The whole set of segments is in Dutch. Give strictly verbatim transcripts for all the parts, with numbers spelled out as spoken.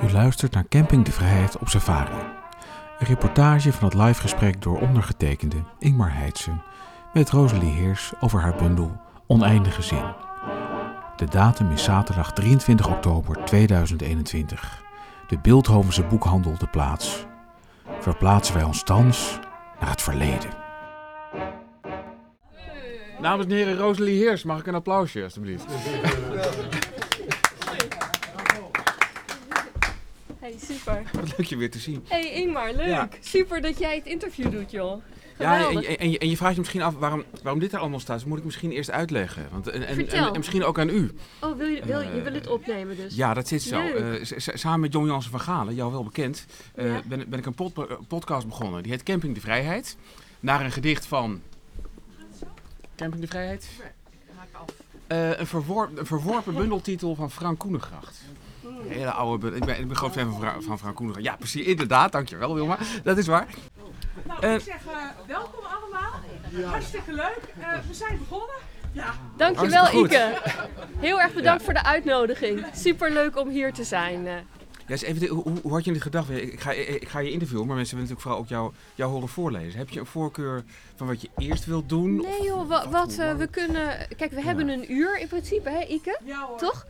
U luistert naar Camping de Vrijheid op safari. Een reportage van het livegesprek door ondergetekende Ingmar Heidsen met Rosalie Heers over haar bundel Oneindige Zin. De datum is zaterdag drieëntwintig oktober tweeduizend eenentwintig. De Bilthovense boekhandel De Plaats. Verplaatsen wij ons thans naar het verleden. Dames en heren, Rosalie Heers, mag ik een applausje alstublieft? Hey, super. Wat leuk je weer te zien. Hey Ingmar, leuk. Ja. Super dat jij het interview doet, joh. Geweldig. Ja, en, en, en, en je vraagt je misschien af waarom, waarom dit er allemaal staat. Dus moet ik misschien eerst uitleggen. Want, en, en, en, en misschien ook aan u. Oh, wil je, wil, je wil het opnemen dus? Ja, dat zit zo. Uh, s- samen met Jon Jansen van Galen, jou wel bekend, uh, ja. ben, ben ik een pod- podcast begonnen. Die heet Camping de Vrijheid. Naar een gedicht van... Camping de Vrijheid? Nee, maak af. Uh, een, verwor- een verworpen bundeltitel van Frank Koenegracht. Een hele oude... Ik ben, ik ben groot fan van, van Frank Koenegracht. Ja, precies. Inderdaad. Dankjewel, Wilma. Dat is waar. Nou, uh, ik zeg uh, welkom allemaal. Ja. Hartstikke leuk. Uh, we zijn begonnen. Ja. Dankjewel, Ike. Heel erg bedankt ja. voor de uitnodiging. Superleuk om hier te zijn. Uh. Ja, dus even, hoe, hoe had je het gedacht? Ik ga, ik ga je interviewen, maar mensen willen natuurlijk vooral ook jou, jou horen voorlezen. Heb je een voorkeur van wat je eerst wilt doen? Nee joh, wat, wat uh, we kunnen... Kijk, we ja. hebben een uur in principe, hè Ike? Ja hoor. Toch?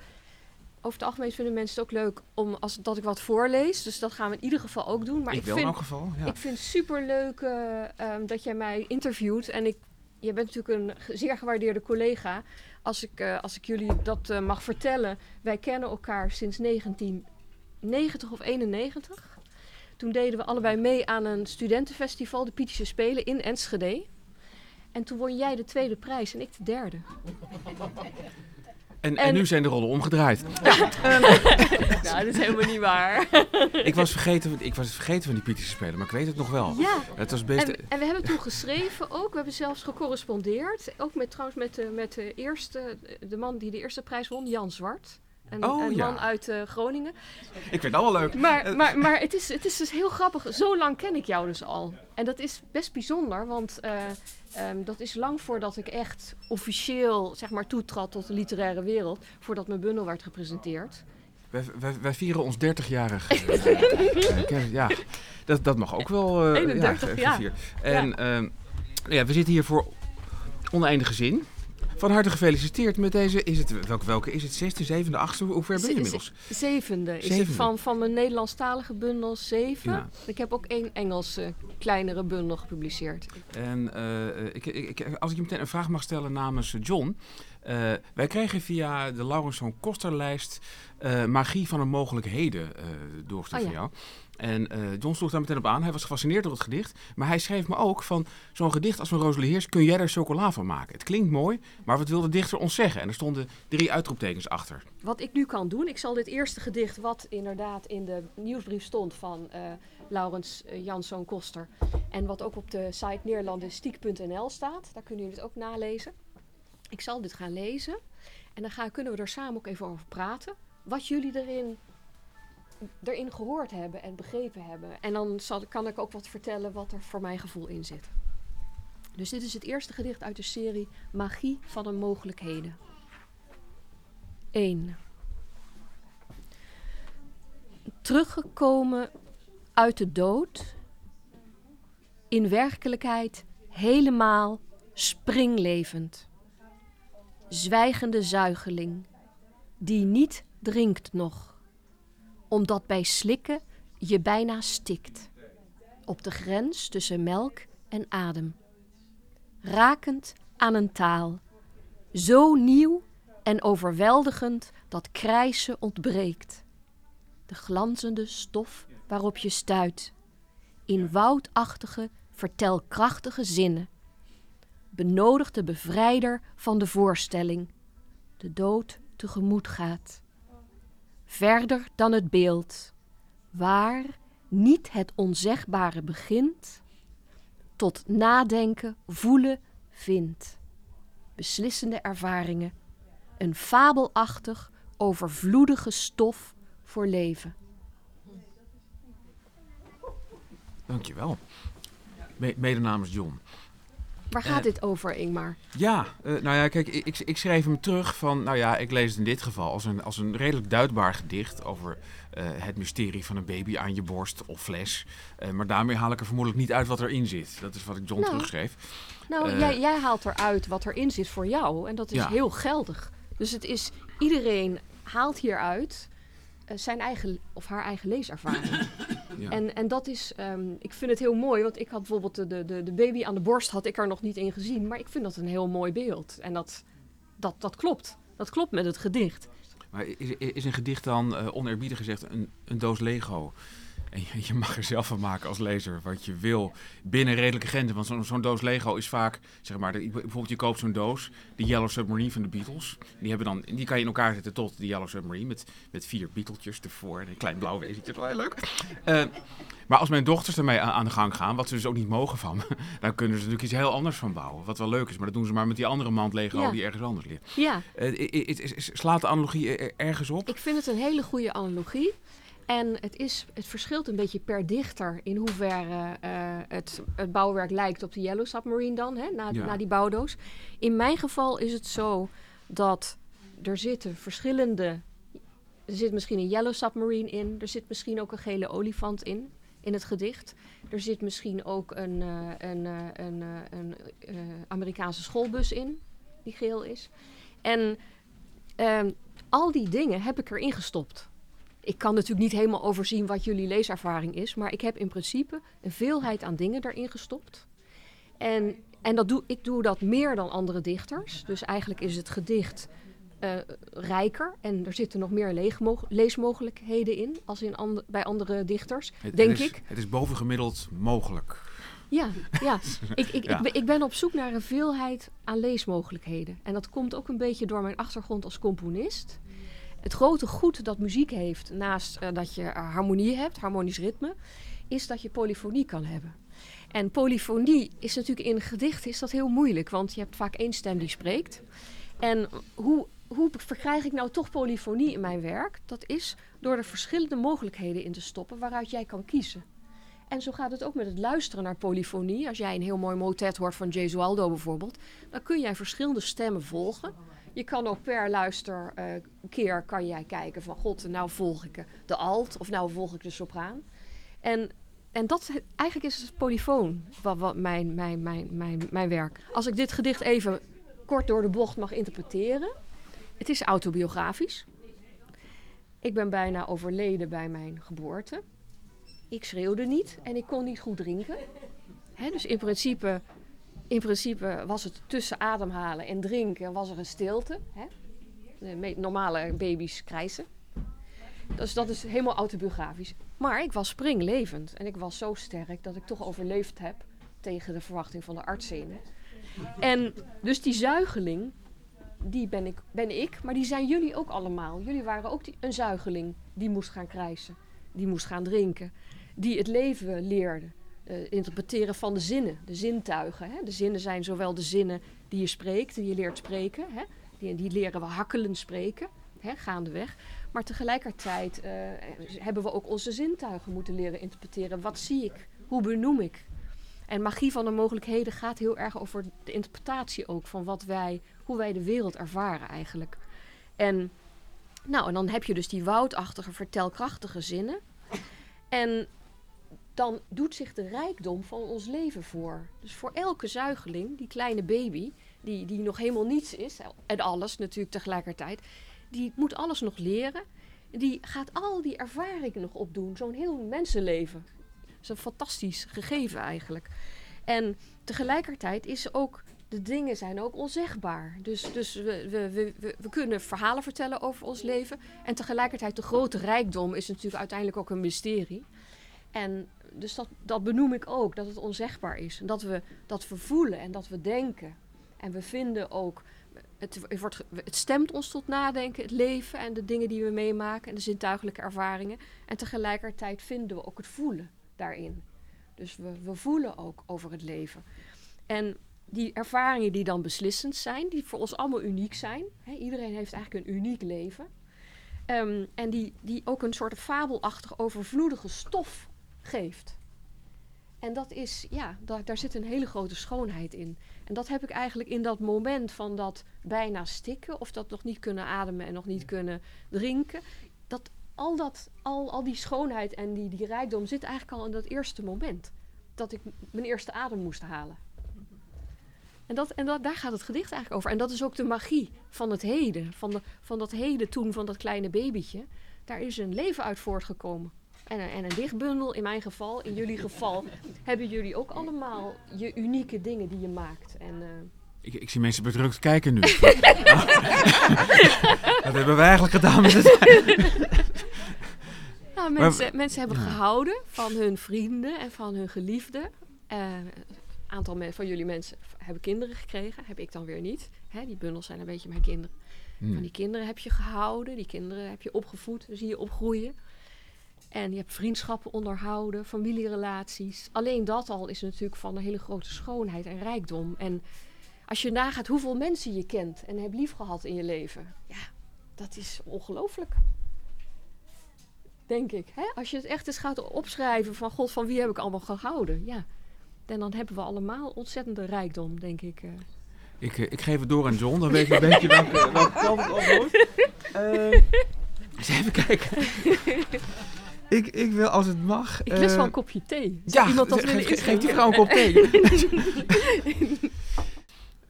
Over het algemeen vinden mensen het ook leuk om als dat ik wat voorlees. Dus dat gaan we in ieder geval ook doen. Maar ik, ik wil vind, in elk geval. Ja. Ik vind het superleuk uh, um, dat jij mij interviewt. En ik, je bent natuurlijk een zeer gewaardeerde collega. Als ik, uh, als ik jullie dat uh, mag vertellen. Wij kennen elkaar sinds negentien negentig of eenennegentig. Toen deden we allebei mee aan een studentenfestival. De Pietische Spelen in Enschede. En toen won jij de tweede prijs en ik de derde. En, en, en nu zijn de rollen omgedraaid. Ja. Nou, dat is helemaal niet waar. ik, was vergeten, ik was het vergeten van die Pietische Spelen, maar ik weet het nog wel. Ja. Het was best... en, en we hebben toen geschreven ook. We hebben zelfs gecorrespondeerd. Ook met, trouwens met, de, met de, eerste, de man die de eerste prijs won, Jan Zwart. Een, oh, een ja. man uit uh, Groningen. Ik vind het al wel leuk. Maar, maar, maar het, is, het is dus heel grappig. Zo lang ken ik jou dus al. En dat is best bijzonder, want... Uh, Um, dat is lang voordat ik echt officieel zeg maar, toetrad tot de literaire wereld, voordat mijn bundel werd gepresenteerd. Wij, wij, wij vieren ons dertigjarig. uh, ja, dat, dat mag ook wel. Uh, eenendertig, ja. ja. En uh, ja, we zitten hier voor Oneindige Zin. Van harte gefeliciteerd met deze. Is het, welke, welke is het? Zesde, zevende, achtste? Hoe ver ben je inmiddels? Zevende. Is zevende. Het van, van mijn Nederlandstalige bundel zeven. Ja. Ik heb ook één Engelse kleinere bundel gepubliceerd. En uh, ik, ik, als ik je meteen een vraag mag stellen namens John. Uh, wij kregen via de Laurens van Kosterlijst uh, Magie van de Mogelijkheden uh, doorgestuurd oh, ja. van jou. En uh, John sloeg daar meteen op aan. Hij was gefascineerd door het gedicht. Maar hij schreef me ook van zo'n gedicht als van Rosalie Heers... kun jij er chocola van maken? Het klinkt mooi, maar wat wil de dichter ons zeggen? En er stonden drie uitroeptekens achter. Wat ik nu kan doen, ik zal dit eerste gedicht... wat inderdaad in de nieuwsbrief stond van uh, Laurens uh, Jansen Koster... en wat ook op de site neerlandistiek punt n l staat. Daar kunnen jullie het ook nalezen. Ik zal dit gaan lezen. En dan gaan, kunnen we er samen ook even over praten. Wat jullie erin... erin gehoord hebben en begrepen hebben. En dan zal, kan ik ook wat vertellen wat er voor mijn gevoel in zit. Dus dit is het eerste gedicht uit de serie Magie van de Mogelijkheden. één. Teruggekomen uit de dood. In werkelijkheid helemaal springlevend. Zwijgende zuigeling. Die niet drinkt nog. Omdat bij slikken je bijna stikt. Op de grens tussen melk en adem. Rakend aan een taal. Zo nieuw en overweldigend dat krijsen ontbreekt. De glanzende stof waarop je stuit. In woudachtige, vertelkrachtige zinnen. Benodigt de bevrijder van de voorstelling. De dood tegemoet gaat. Verder dan het beeld, waar niet het onzegbare begint, tot nadenken, voelen, vindt. Beslissende ervaringen, een fabelachtig, overvloedige stof voor leven. Dankjewel. Mede namens John. Waar gaat uh, dit over, Ingmar? Ja, uh, nou ja, kijk, ik, ik schreef hem terug van... Nou ja, ik lees het in dit geval als een, als een redelijk duidbaar gedicht... over uh, het mysterie van een baby aan je borst of fles. Uh, maar daarmee haal ik er vermoedelijk niet uit wat erin zit. Dat is wat ik John nou, terugschreef. Nou, uh, jij, jij haalt eruit wat erin zit voor jou. En dat is ja. heel geldig. Dus het is... Iedereen haalt hieruit... zijn eigen of haar eigen leeservaring. Ja. En, en dat is, um, ik vind het heel mooi, want ik had bijvoorbeeld de, de, de baby aan de borst, had ik er nog niet in gezien, maar ik vind dat een heel mooi beeld. En dat, dat, dat klopt. Dat klopt met het gedicht. Maar is, is een gedicht dan, uh, oneerbiedig gezegd, een, een doos Lego? En je, je mag er zelf van maken als lezer wat je wil binnen redelijke grenzen. Want zo, zo'n doos Lego is vaak, zeg maar, de, bijvoorbeeld je koopt zo'n doos, de Yellow Submarine van de Beatles. Die, hebben dan, die kan je in elkaar zetten tot de Yellow Submarine met, met vier Beateltjes ervoor en een klein blauw wezentje. Dat is wel heel leuk. Uh, maar als mijn dochters ermee aan, aan de gang gaan, wat ze dus ook niet mogen van, dan kunnen ze natuurlijk iets heel anders van bouwen. Wat wel leuk is, maar dat doen ze maar met die andere mand Lego ja. die ergens anders ligt. Ja. Uh, slaat de analogie er, ergens op? Ik vind het een hele goede analogie. En het, is, het verschilt een beetje per dichter in hoeverre uh, het, het bouwwerk lijkt op de Yellow Submarine dan, hè, na, ja. na die bouwdoos. In mijn geval is het zo dat er zitten verschillende... Er zit misschien een Yellow Submarine in, er zit misschien ook een gele olifant in, in het gedicht. Er zit misschien ook een, uh, een, uh, een, uh, een uh, Amerikaanse schoolbus in, die geel is. En uh, al die dingen heb ik erin gestopt. Ik kan natuurlijk niet helemaal overzien wat jullie leeservaring is, maar ik heb in principe een veelheid aan dingen daarin gestopt. En, en dat doe, ik doe dat meer dan andere dichters. Dus eigenlijk is het gedicht uh, rijker en er zitten nog meer leegmo- leesmogelijkheden in als in and- bij andere dichters, het, denk het is, ik. Het is bovengemiddeld mogelijk. Ja, ja. Ik, ik, ja. Ik, ik ben op zoek naar een veelheid aan leesmogelijkheden. En dat komt ook een beetje door mijn achtergrond als componist. Het grote goed dat muziek heeft, naast uh, dat je harmonie hebt, harmonisch ritme, is dat je polyfonie kan hebben. En polyfonie is natuurlijk in gedichten is dat heel moeilijk, want je hebt vaak één stem die spreekt. En hoe, hoe verkrijg ik nou toch polyfonie in mijn werk? Dat is door er verschillende mogelijkheden in te stoppen waaruit jij kan kiezen. En zo gaat het ook met het luisteren naar polyfonie. Als jij een heel mooi motet hoort van Gesualdo bijvoorbeeld, dan kun jij verschillende stemmen volgen. Je kan ook per luisterkeer uh, kan jij kijken van... God, nou volg ik de alt of nou volg ik de sopraan. En, en dat eigenlijk is het polyfoon, wat, wat mijn, mijn, mijn, mijn, mijn werk. Als ik dit gedicht even kort door de bocht mag interpreteren. Het is autobiografisch. Ik ben bijna overleden bij mijn geboorte. Ik schreeuwde niet en ik kon niet goed drinken. Hè, dus in principe... In principe was het tussen ademhalen en drinken was er een stilte. Hè? De normale baby's krijsen. Dus dat is helemaal autobiografisch. Maar ik was springlevend. En ik was zo sterk dat ik toch overleefd heb tegen de verwachting van de artsen. En dus die zuigeling, die ben ik, ben ik, maar die zijn jullie ook allemaal. Jullie waren ook die, een zuigeling die moest gaan krijsen. Die moest gaan drinken. Die het leven leerde. Uh, interpreteren van de zinnen, de zintuigen. Hè? De zinnen zijn zowel de zinnen die je spreekt, die je leert spreken. Hè? Die, die leren we hakkelend spreken, hè? Gaandeweg. Maar tegelijkertijd uh, hebben we ook onze zintuigen moeten leren interpreteren. Wat zie ik? Hoe benoem ik? En magie van de mogelijkheden gaat heel erg over de interpretatie ook van wat wij, hoe wij de wereld ervaren eigenlijk. En, nou, en dan heb je dus die woudachtige, vertelkrachtige zinnen. En... dan doet zich de rijkdom van ons leven voor. Dus voor elke zuigeling, die kleine baby, die, die nog helemaal niets is... en alles natuurlijk tegelijkertijd, die moet alles nog leren. Die gaat al die ervaring nog opdoen, zo'n heel mensenleven. Dat is een fantastisch gegeven eigenlijk. En tegelijkertijd is ook... de dingen zijn ook onzegbaar. Dus, dus we, we, we, we kunnen verhalen vertellen over ons leven. En tegelijkertijd de grote rijkdom is natuurlijk uiteindelijk ook een mysterie... En dus dat, dat benoem ik ook, dat het onzegbaar is. En dat we, dat we voelen en dat we denken. En we vinden ook, het, het, wordt, het stemt ons tot nadenken, het leven en de dingen die we meemaken en de zintuigelijke ervaringen. En tegelijkertijd vinden we ook het voelen daarin. Dus we, we voelen ook over het leven. En die ervaringen die dan beslissend zijn, die voor ons allemaal uniek zijn. He, iedereen heeft eigenlijk een uniek leven. Um, en die, die ook een soort fabelachtig overvloedige stof geeft. En dat is, ja, daar, daar zit een hele grote schoonheid in. En dat heb ik eigenlijk in dat moment van dat bijna stikken, of dat nog niet kunnen ademen en nog niet kunnen drinken. Dat al, dat, al, al die schoonheid en die, die rijkdom zit eigenlijk al in dat eerste moment. Dat ik mijn eerste adem moest halen. En, dat, en dat, daar gaat het gedicht eigenlijk over. En dat is ook de magie van het heden. Van, de, van dat heden toen, van dat kleine babytje. Daar is een leven uit voortgekomen. En een, en een dichtbundel, in mijn geval, in jullie geval, hebben jullie ook allemaal je unieke dingen die je maakt. En, uh... ik, ik zie mensen bedrukt kijken nu. Dat hebben wij eigenlijk gedaan met het... nou, mensen, maar, mensen hebben ja. gehouden van hun vrienden en van hun geliefden. Een uh, aantal me- van jullie mensen hebben kinderen gekregen, heb ik dan weer niet. Hè, die bundels zijn een beetje mijn kinderen. Hmm. Van die kinderen heb je gehouden, die kinderen heb je opgevoed, zie je opgroeien. En je hebt vriendschappen onderhouden, familierelaties. Alleen dat al is natuurlijk van een hele grote schoonheid en rijkdom. En als je nagaat hoeveel mensen je kent en hebt liefgehad in je leven. Ja, dat is ongelooflijk. Denk ik. Hè? Als je het echt eens gaat opschrijven van God, van wie heb ik allemaal gehouden? Ja. En dan hebben we allemaal ontzettende rijkdom, denk ik. Ik, ik geef het door aan John, dan weet je een beetje welke kant het antwoord. Uh, eens even kijken. Ik, ik wil, als het mag... Ik lust uh, wel een kopje thee. Zou ja, dat ge- ge- geef die vrouw een kop thee.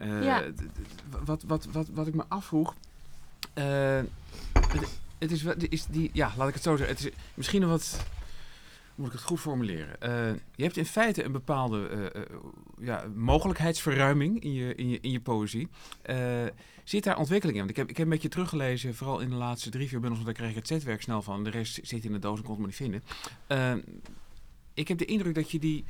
uh, ja. d- d- wat, wat, wat, wat ik me afvroeg... Uh, het, het is, is die, ja, laat ik het zo zeggen. Het is misschien wat... Moet ik het goed formuleren? Uh, je hebt in feite een bepaalde uh, uh, ja, mogelijkheidsverruiming in je, in je, in je poëzie. Uh, zit daar ontwikkeling in? Want ik heb, ik heb een beetje teruggelezen, vooral in de laatste drie, vier bundels, want daar kreeg ik het zetwerk snel van. De rest zit in de doos en kon het maar niet vinden. Uh, ik heb de indruk dat je die,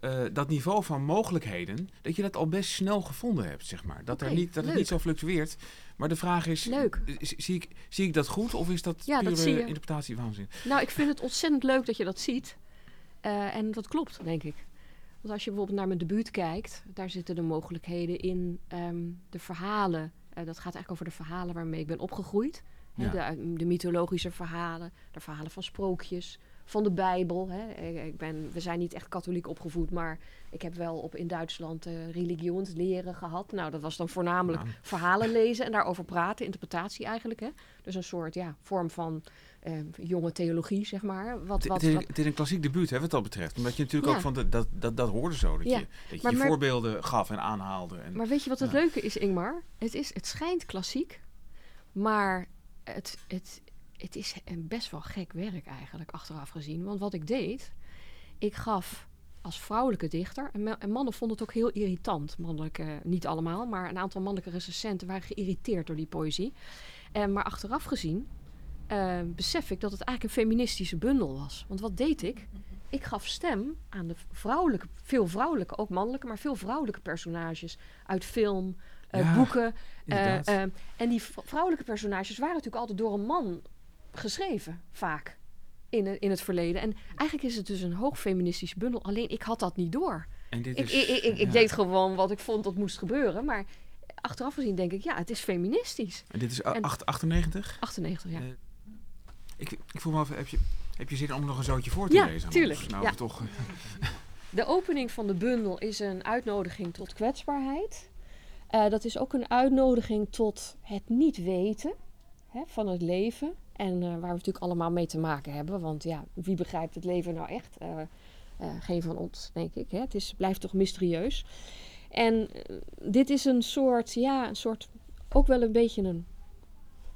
uh, dat niveau van mogelijkheden, dat je dat al best snel gevonden hebt, zeg maar. Dat, okay, er niet, dat het niet zo fluctueert. Maar de vraag is, leuk. Zie, ik, zie ik dat goed of is dat ja, pure dat zie je. Interpretatie waanzin? Nou, ik vind het ontzettend leuk dat je dat ziet. Uh, en dat klopt, denk ik. Want als je bijvoorbeeld naar mijn debuut kijkt, daar zitten de mogelijkheden in. Um, de verhalen, uh, dat gaat eigenlijk over de verhalen waarmee ik ben opgegroeid. Ja. He, de, de mythologische verhalen, de verhalen van sprookjes, van de Bijbel. He. Ik ben, we zijn niet echt katholiek opgevoed, maar ik heb wel op in Duitsland uh, religionsleren gehad. Nou, dat was dan voornamelijk nou. verhalen lezen en daarover praten, interpretatie eigenlijk. Hè. Dus een soort ja, vorm van uh, jonge theologie, zeg maar. Wat, wat, het, is, het is een klassiek debuut, hè, wat dat betreft. Omdat je natuurlijk ja. ook van, de, dat, dat, dat hoorde zo, dat ja. je, dat je, maar, je maar, voorbeelden gaf en aanhaalde. En, maar weet je wat ja. het leuke is, Ingmar? Het, is, het schijnt klassiek, maar het... het Het is een best wel gek werk eigenlijk, achteraf gezien. Want wat ik deed, ik gaf als vrouwelijke dichter... en, me- en mannen vonden het ook heel irritant. Mannelijke, niet allemaal, maar een aantal mannelijke recensenten... waren geïrriteerd door die poëzie. En, maar achteraf gezien uh, besef ik dat het eigenlijk een feministische bundel was. Want wat deed ik? Ik gaf stem aan de vrouwelijke, veel vrouwelijke, ook mannelijke... maar veel vrouwelijke personages uit film... Uh, ja, boeken. Uh, uh, en die vrouwelijke personages waren natuurlijk altijd door een man geschreven, vaak, in, in het verleden. En eigenlijk is het dus een hoog feministisch bundel, alleen ik had dat niet door. En dit ik, is, ik, ik, ja. ik deed gewoon wat ik vond dat moest gebeuren, maar achteraf gezien denk ik, ja, het is feministisch. En dit is en, achtennegentig? achtennegentig, ja. Uh, ik, ik voel me af, heb je, heb je zin om nog een zootje voor te ja, lezen? Tuurlijk, nou, ja, toch. De opening van de bundel is een uitnodiging tot kwetsbaarheid. Uh, dat is ook een uitnodiging tot het niet weten, hè, van het leven. En uh, waar we natuurlijk allemaal mee te maken hebben. Want ja, wie begrijpt het leven nou echt? Uh, uh, geen van ons, denk ik. Hè. Het is, blijft toch mysterieus. En uh, dit is een soort, ja, een soort, ook wel een beetje een...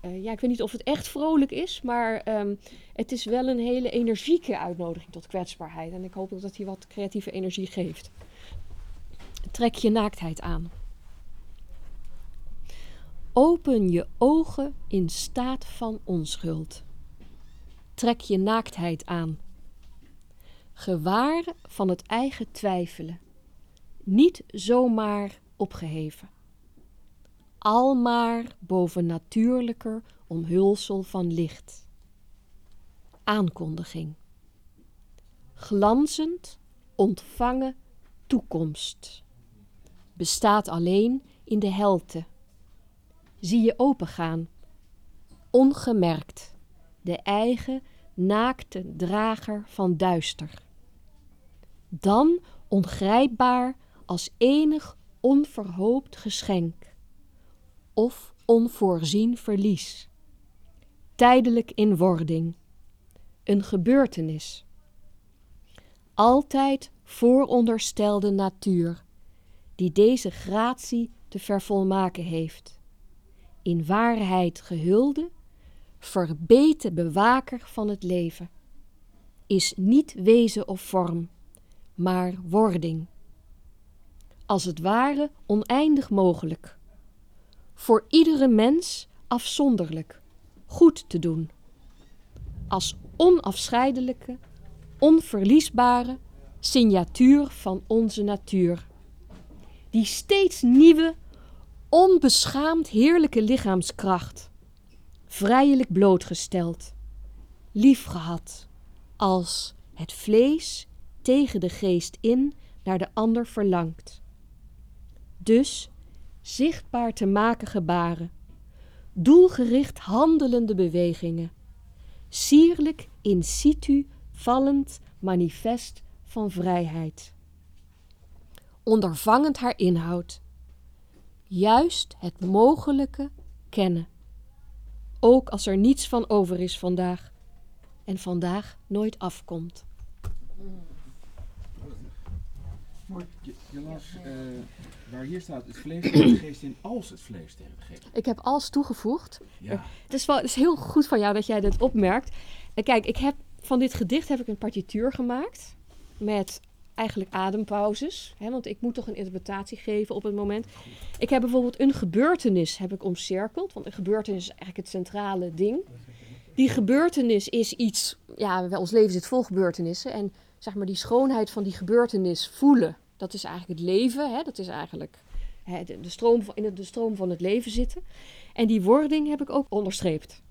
Uh, ja, ik weet niet of het echt vrolijk is. Maar um, het is wel een hele energieke uitnodiging tot kwetsbaarheid. En ik hoop dat hij wat creatieve energie geeft. Trek je naaktheid aan. Open je ogen in staat van onschuld. Trek je naaktheid aan. Gewaar van het eigen twijfelen. Niet zomaar opgeheven. Almaar boven natuurlijker omhulsel van licht. Aankondiging. Glanzend ontvangen toekomst. Bestaat alleen in de helte. Zie je opengaan, ongemerkt, de eigen naakte drager van duister. dan ongrijpbaar als enig onverhoopt geschenk of onvoorzien verlies. Tijdelijk in wording. Een gebeurtenis. Altijd vooronderstelde natuur, die deze gratie te vervolmaken heeft. In waarheid gehulde, verbeten bewaker van het leven. Is niet wezen of vorm, maar wording. Als het ware oneindig mogelijk. Voor iedere mens afzonderlijk, goed te doen. Als onafscheidelijke, onverliesbare signatuur van onze natuur. Die steeds nieuwe, onbeschaamd heerlijke lichaamskracht. Vrijelijk blootgesteld, liefgehad. Als het vlees tegen de geest in naar de ander verlangt. Dus zichtbaar te maken gebaren, doelgericht handelende bewegingen, sierlijk in situ vallend manifest van vrijheid. Ondervangend haar inhoud, juist het mogelijke kennen, ook als er niets van over is vandaag en vandaag nooit afkomt. Mooi, je las uh, waar hier staat, het vlees tegen de geest in, als het vlees tegen de geest. Ik heb als toegevoegd. Ja. Uh, het, is wel, het is heel goed van jou dat jij dit opmerkt. Uh, kijk, ik heb, van dit gedicht heb ik een partituur gemaakt met eigenlijk adempauzes. Hè, want ik moet toch een interpretatie geven op het moment. Ik heb bijvoorbeeld een gebeurtenis heb ik omcirkeld, want een gebeurtenis is eigenlijk het centrale ding. Die gebeurtenis is iets, ja, ons leven zit vol gebeurtenissen en zeg maar die schoonheid van die gebeurtenis voelen. Dat is eigenlijk het leven. Hè? Dat is eigenlijk hè, de, de, stroom van, in de stroom van het leven zitten. En die wording heb ik ook onderstreept.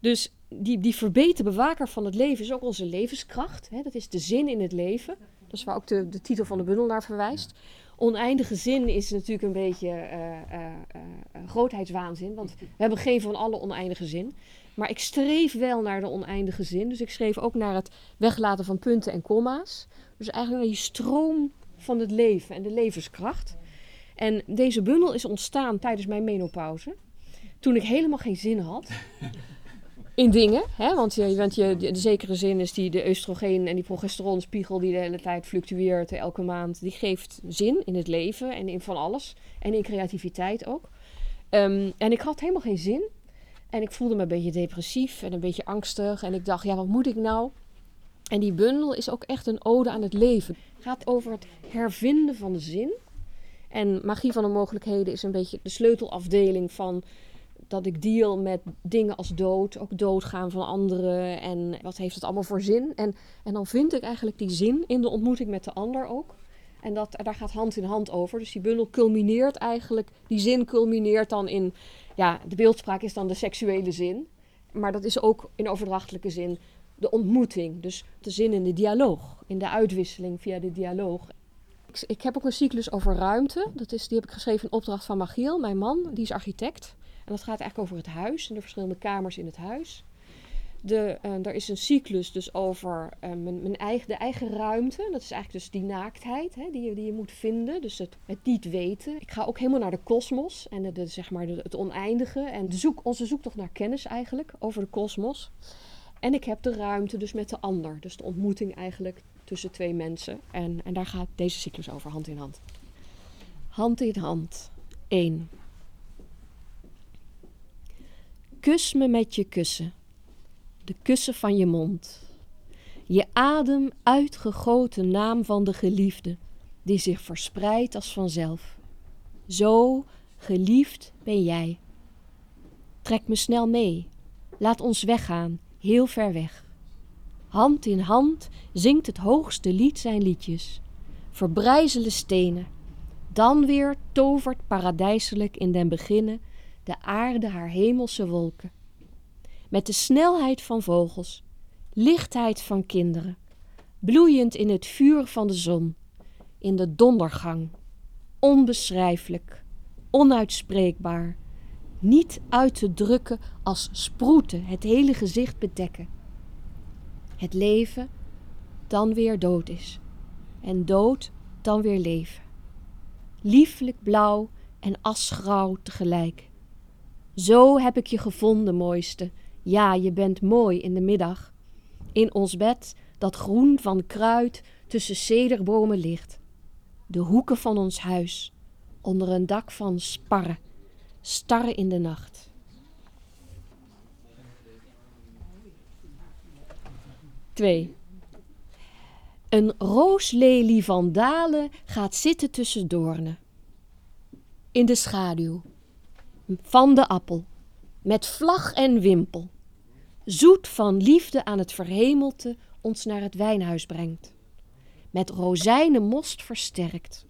Dus die, die verbeten bewaker van het leven is ook onze levenskracht. Hè? Dat is de zin in het leven. Dat is waar ook de, de titel van de bundel naar verwijst. Oneindige zin is natuurlijk een beetje uh, uh, uh, grootheidswaanzin. Want we hebben geen van alle oneindige zin. Maar ik streef wel naar de oneindige zin. Dus ik schreef ook naar het weglaten van punten en komma's. Dus eigenlijk naar die stroom van het leven en de levenskracht. En deze bundel is ontstaan tijdens mijn menopauze. Toen ik helemaal geen zin had in dingen. Hè? Want je, want je, de, de zekere zin is die de oestrogeen en die progesteronspiegel die de hele tijd fluctueert elke maand. Die geeft zin in het leven en in van alles. En in creativiteit ook. Um, en ik had helemaal geen zin. En ik voelde me een beetje depressief en een beetje angstig. En ik dacht, ja, wat moet ik nou? En die bundel is ook echt een ode aan het leven. Het gaat over het hervinden van de zin. En Magie van de Mogelijkheden is een beetje de sleutelafdeling van dat ik deal met dingen als dood. Ook doodgaan van anderen. En wat heeft het allemaal voor zin? En, en dan vind ik eigenlijk die zin in de ontmoeting met de ander ook. En dat, daar gaat hand in hand over. Dus die bundel culmineert eigenlijk. Die zin culmineert dan in... Ja, de beeldspraak is dan de seksuele zin. Maar dat is ook in overdrachtelijke zin de ontmoeting. Dus de zin in de dialoog. In de uitwisseling via de dialoog. Ik, ik heb ook een cyclus over ruimte. Dat is, die heb ik geschreven in opdracht van Magiel, mijn man. Die is architect. En dat gaat eigenlijk over het huis en de verschillende kamers in het huis. De, uh, er is een cyclus dus over uh, mijn, mijn eigen, de eigen ruimte. Dat is eigenlijk dus die naaktheid hè, die, je, die je moet vinden. Dus het, het niet weten. Ik ga ook helemaal naar de kosmos en de, de, zeg maar de, het oneindige. En de zoek, onze zoektocht naar kennis eigenlijk over de kosmos. En ik heb de ruimte dus met de ander. Dus de ontmoeting eigenlijk tussen twee mensen. En, en daar gaat deze cyclus over, hand in hand. Hand in hand. één. Kus me met je kussen. De kussen van je mond. Je adem uitgegoten naam van de geliefde, die zich verspreidt als vanzelf. Zo geliefd ben jij. Trek me snel mee. Laat ons weggaan, heel ver weg. Hand in hand zingt het hoogste lied zijn liedjes. Verbrijzelen stenen. Dan weer tovert paradijselijk in den beginne de aarde haar hemelse wolken. Met de snelheid van vogels, lichtheid van kinderen, bloeiend in het vuur van de zon, in de dondergang, onbeschrijfelijk, onuitspreekbaar, niet uit te drukken als sproeten het hele gezicht bedekken. Het leven dan weer dood is, en dood dan weer leven. Lieflijk blauw en asgrauw tegelijk. Zo heb ik je gevonden, mooiste. Ja, je bent mooi in de middag. In ons bed, dat groen van kruid tussen cederbomen ligt. De hoeken van ons huis, onder een dak van sparren. Starren in de nacht. twee. Een rooslelie van Dalen gaat zitten tussen doornen. In de schaduw. Van de appel. Met vlag en wimpel. Zoet van liefde aan het verhemelte ons naar het wijnhuis brengt. Met rozijnenmost versterkt.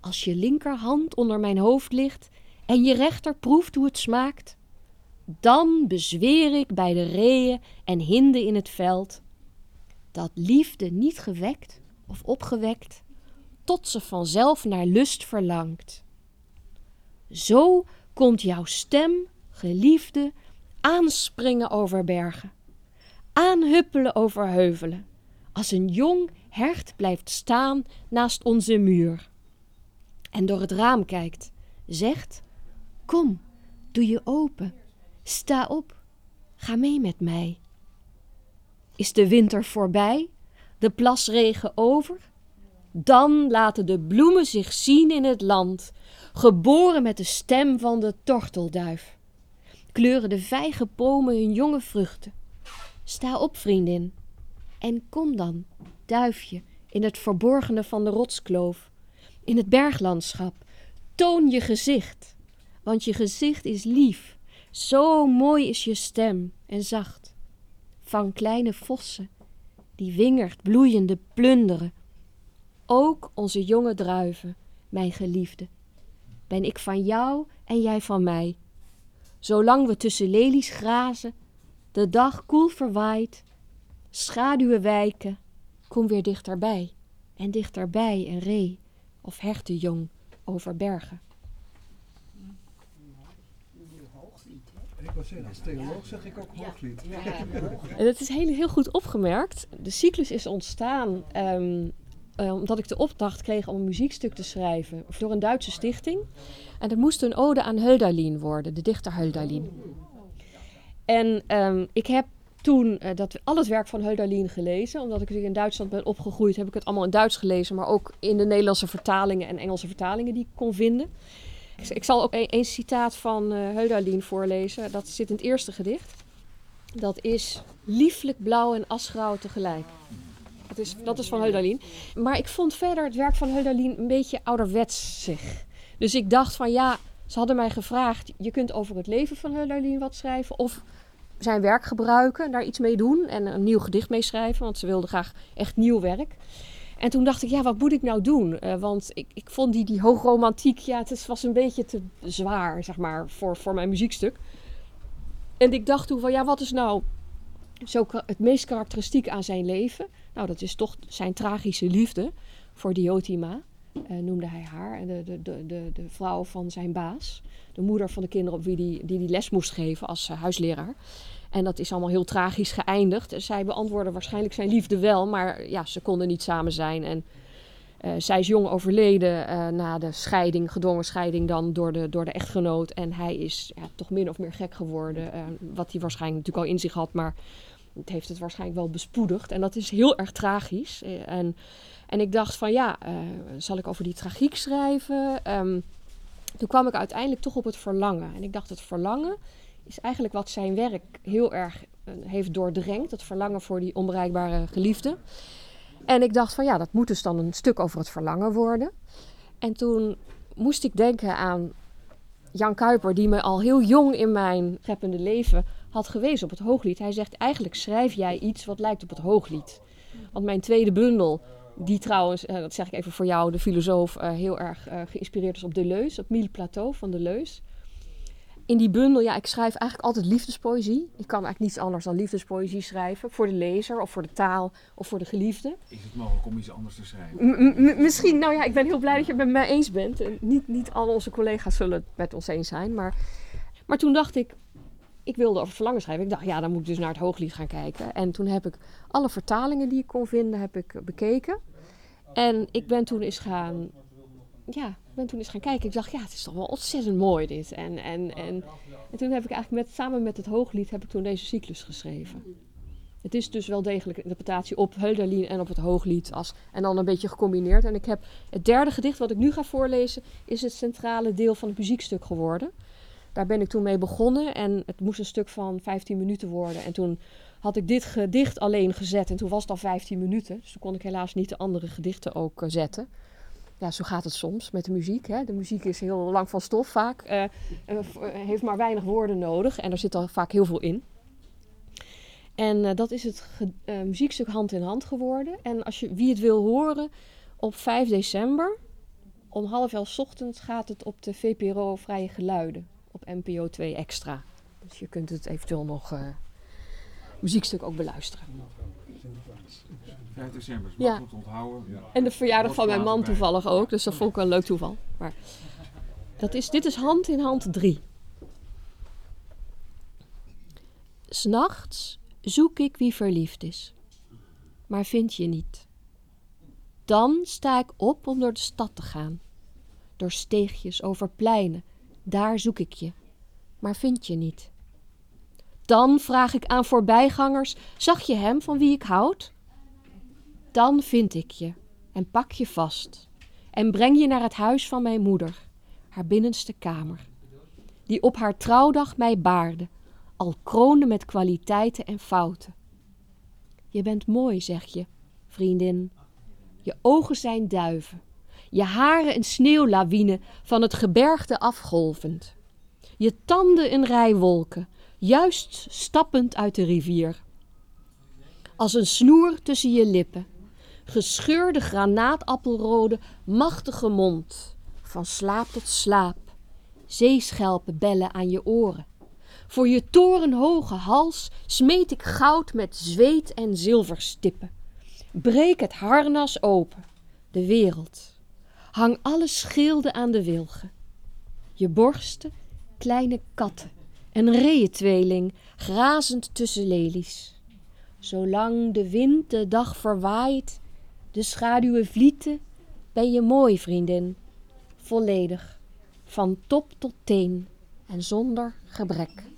Als je linkerhand onder mijn hoofd ligt en je rechter proeft hoe het smaakt, dan bezweer ik bij de reeën en hinden in het veld dat liefde niet gewekt of opgewekt tot ze vanzelf naar lust verlangt. Zo komt jouw stem, geliefde, aanspringen over bergen, aanhuppelen over heuvelen, als een jong hert blijft staan naast onze muur en door het raam kijkt, zegt: kom, doe je open, sta op, ga mee met mij. Is de winter voorbij, de plasregen over? Dan laten de bloemen zich zien in het land, geboren met de stem van de tortelduif. Kleuren de vijgenbomen hun jonge vruchten. Sta op, vriendin, en kom dan, duifje, in het verborgene van de rotskloof, in het berglandschap. Toon je gezicht, want je gezicht is lief. Zo mooi is je stem en zacht. Vang kleine vossen, die wingerd bloeiende plunderen. Ook onze jonge druiven, mijn geliefde. Ben ik van jou en jij van mij. Zolang we tussen lelies grazen, de dag koel verwaait, schaduwen wijken, kom weer dichterbij. En dichterbij een ree of hertenjong over bergen. Ik wil zeggen, als theoloog zeg ik ook hooglied. Ja, ja. Dat is heel, heel goed opgemerkt. De cyclus is ontstaan um, omdat ik de opdracht kreeg om een muziekstuk te schrijven door een Duitse stichting. En dat moest een ode aan Hölderlin worden, de dichter Hölderlin. En um, ik heb toen uh, dat, al het werk van Hölderlin gelezen. Omdat ik in Duitsland ben opgegroeid, heb ik het allemaal in Duits gelezen. Maar ook in de Nederlandse vertalingen en Engelse vertalingen die ik kon vinden. Ik, ik zal ook een, een citaat van uh, Hölderlin voorlezen. Dat zit in het eerste gedicht. Dat is lieflijk blauw en asgrauw tegelijk. Dat is, dat is van Hölderlin. Maar ik vond verder het werk van Hölderlin een beetje ouderwetsig. Dus ik dacht van ja, ze hadden mij gevraagd, je kunt over het leven van Hölderlin wat schrijven. Of zijn werk gebruiken, daar iets mee doen en een nieuw gedicht mee schrijven. Want ze wilden graag echt nieuw werk. En toen dacht ik, ja, wat moet ik nou doen? Uh, want ik, ik vond die, die hoogromantiek, ja, het is, was een beetje te zwaar, zeg maar, voor, voor mijn muziekstuk. En ik dacht toen van, ja, wat is nou zo het meest karakteristiek aan zijn leven? Nou, dat is toch zijn tragische liefde voor Diotima, uh, noemde hij haar. De, de, de, de, de vrouw van zijn baas, de moeder van de kinderen op wie die, die, die les moest geven als uh, huisleraar. En dat is allemaal heel tragisch geëindigd. Zij beantwoordde waarschijnlijk zijn liefde wel, maar ja, ze konden niet samen zijn. En uh, zij is jong overleden uh, na de scheiding, gedwongen scheiding dan door de, door de echtgenoot. En hij is ja, toch min of meer gek geworden, uh, wat hij waarschijnlijk natuurlijk al in zich had, maar het heeft het waarschijnlijk wel bespoedigd. En dat is heel erg tragisch. En, en ik dacht van ja, uh, zal ik over die tragiek schrijven? Um, toen kwam ik uiteindelijk toch op het verlangen. En ik dacht, het verlangen is eigenlijk wat zijn werk heel erg heeft doordrenkt. Het verlangen voor die onbereikbare geliefde. En ik dacht van ja, dat moet dus dan een stuk over het verlangen worden. En toen moest ik denken aan Jan Kuiper, die me al heel jong in mijn scheppende leven had gewezen op het Hooglied. Hij zegt, eigenlijk schrijf jij iets wat lijkt op het Hooglied. Want mijn tweede bundel, die trouwens, uh, dat zeg ik even voor jou, de filosoof, uh, heel erg uh, geïnspireerd is op Deleuze, op Mille Plateaux van Deleuze. In die bundel, ja, ik schrijf eigenlijk altijd liefdespoëzie. Ik kan eigenlijk niets anders dan liefdespoëzie schrijven. Voor de lezer, of voor de taal, of voor de geliefde. Is het mogelijk om iets anders te schrijven? M- m- misschien, nou ja, ik ben heel blij dat je het met mij eens bent. En niet, niet al onze collega's zullen het met ons eens zijn. Maar, maar toen dacht ik, ik wilde over verlangen schrijven. Ik dacht, ja, dan moet ik dus naar het Hooglied gaan kijken. En toen heb ik alle vertalingen die ik kon vinden, heb ik bekeken. En ik ben toen eens gaan... Ja, ik ben toen eens gaan kijken. Ik dacht, ja, het is toch wel ontzettend mooi dit. En, en, en, en toen heb ik eigenlijk met, samen met het Hooglied heb ik toen deze cyclus geschreven. Het is dus wel degelijk een interpretatie op Hölderlin en op het Hooglied. Als, en dan een beetje gecombineerd. En ik heb het derde gedicht wat ik nu ga voorlezen is het centrale deel van het muziekstuk geworden. Daar ben ik toen mee begonnen en het moest een stuk van vijftien minuten worden. En toen had ik dit gedicht alleen gezet en toen was het al vijftien minuten. Dus toen kon ik helaas niet de andere gedichten ook uh, zetten. Ja, zo gaat het soms met de muziek. Hè. De muziek is heel lang van stof vaak. Uh, uh, heeft maar weinig woorden nodig en er zit al vaak heel veel in. En uh, dat is het ge- uh, muziekstuk Hand in Hand geworden. En als je, wie het wil horen, op vijf december om half elf 's ochtends gaat het op de V P R O Vrije Geluiden. Op N P O twee extra. Dus je kunt het eventueel nog uh, muziekstuk ook beluisteren. vijf december, ja. Goed onthouden. Ja. En de verjaardag van mijn man toevallig ook. Dus dat vond ik een leuk toeval. Maar dat is, dit is Hand in Hand drie. 'S Nachts zoek ik wie verliefd is. Maar vind je niet. Dan sta ik op om door de stad te gaan. Door steegjes, over pleinen. Daar zoek ik je, maar vind je niet. Dan vraag ik aan voorbijgangers, zag je hem van wie ik houd? Dan vind ik je en pak je vast en breng je naar het huis van mijn moeder, haar binnenste kamer, die op haar trouwdag mij baarde, al kroonde met kwaliteiten en fouten. Je bent mooi, zeg je, vriendin. Je ogen zijn duiven. Je haren een sneeuwlawine van het gebergte afgolvend. Je tanden een rij wolken, juist stappend uit de rivier. Als een snoer tussen je lippen. Gescheurde granaatappelrode, machtige mond. Van slaap tot slaap. Zeeschelpen bellen aan je oren. Voor je torenhoge hals smeet ik goud met zweet en zilverstippen. Breek het harnas open. De wereld. Hang alle schilden aan de wilgen. Je borsten, kleine katten. Een reeëntweeling, grazend tussen lelies. Zolang de wind de dag verwaait, de schaduwen vlieten, ben je mooi, vriendin. Volledig, van top tot teen en zonder gebrek.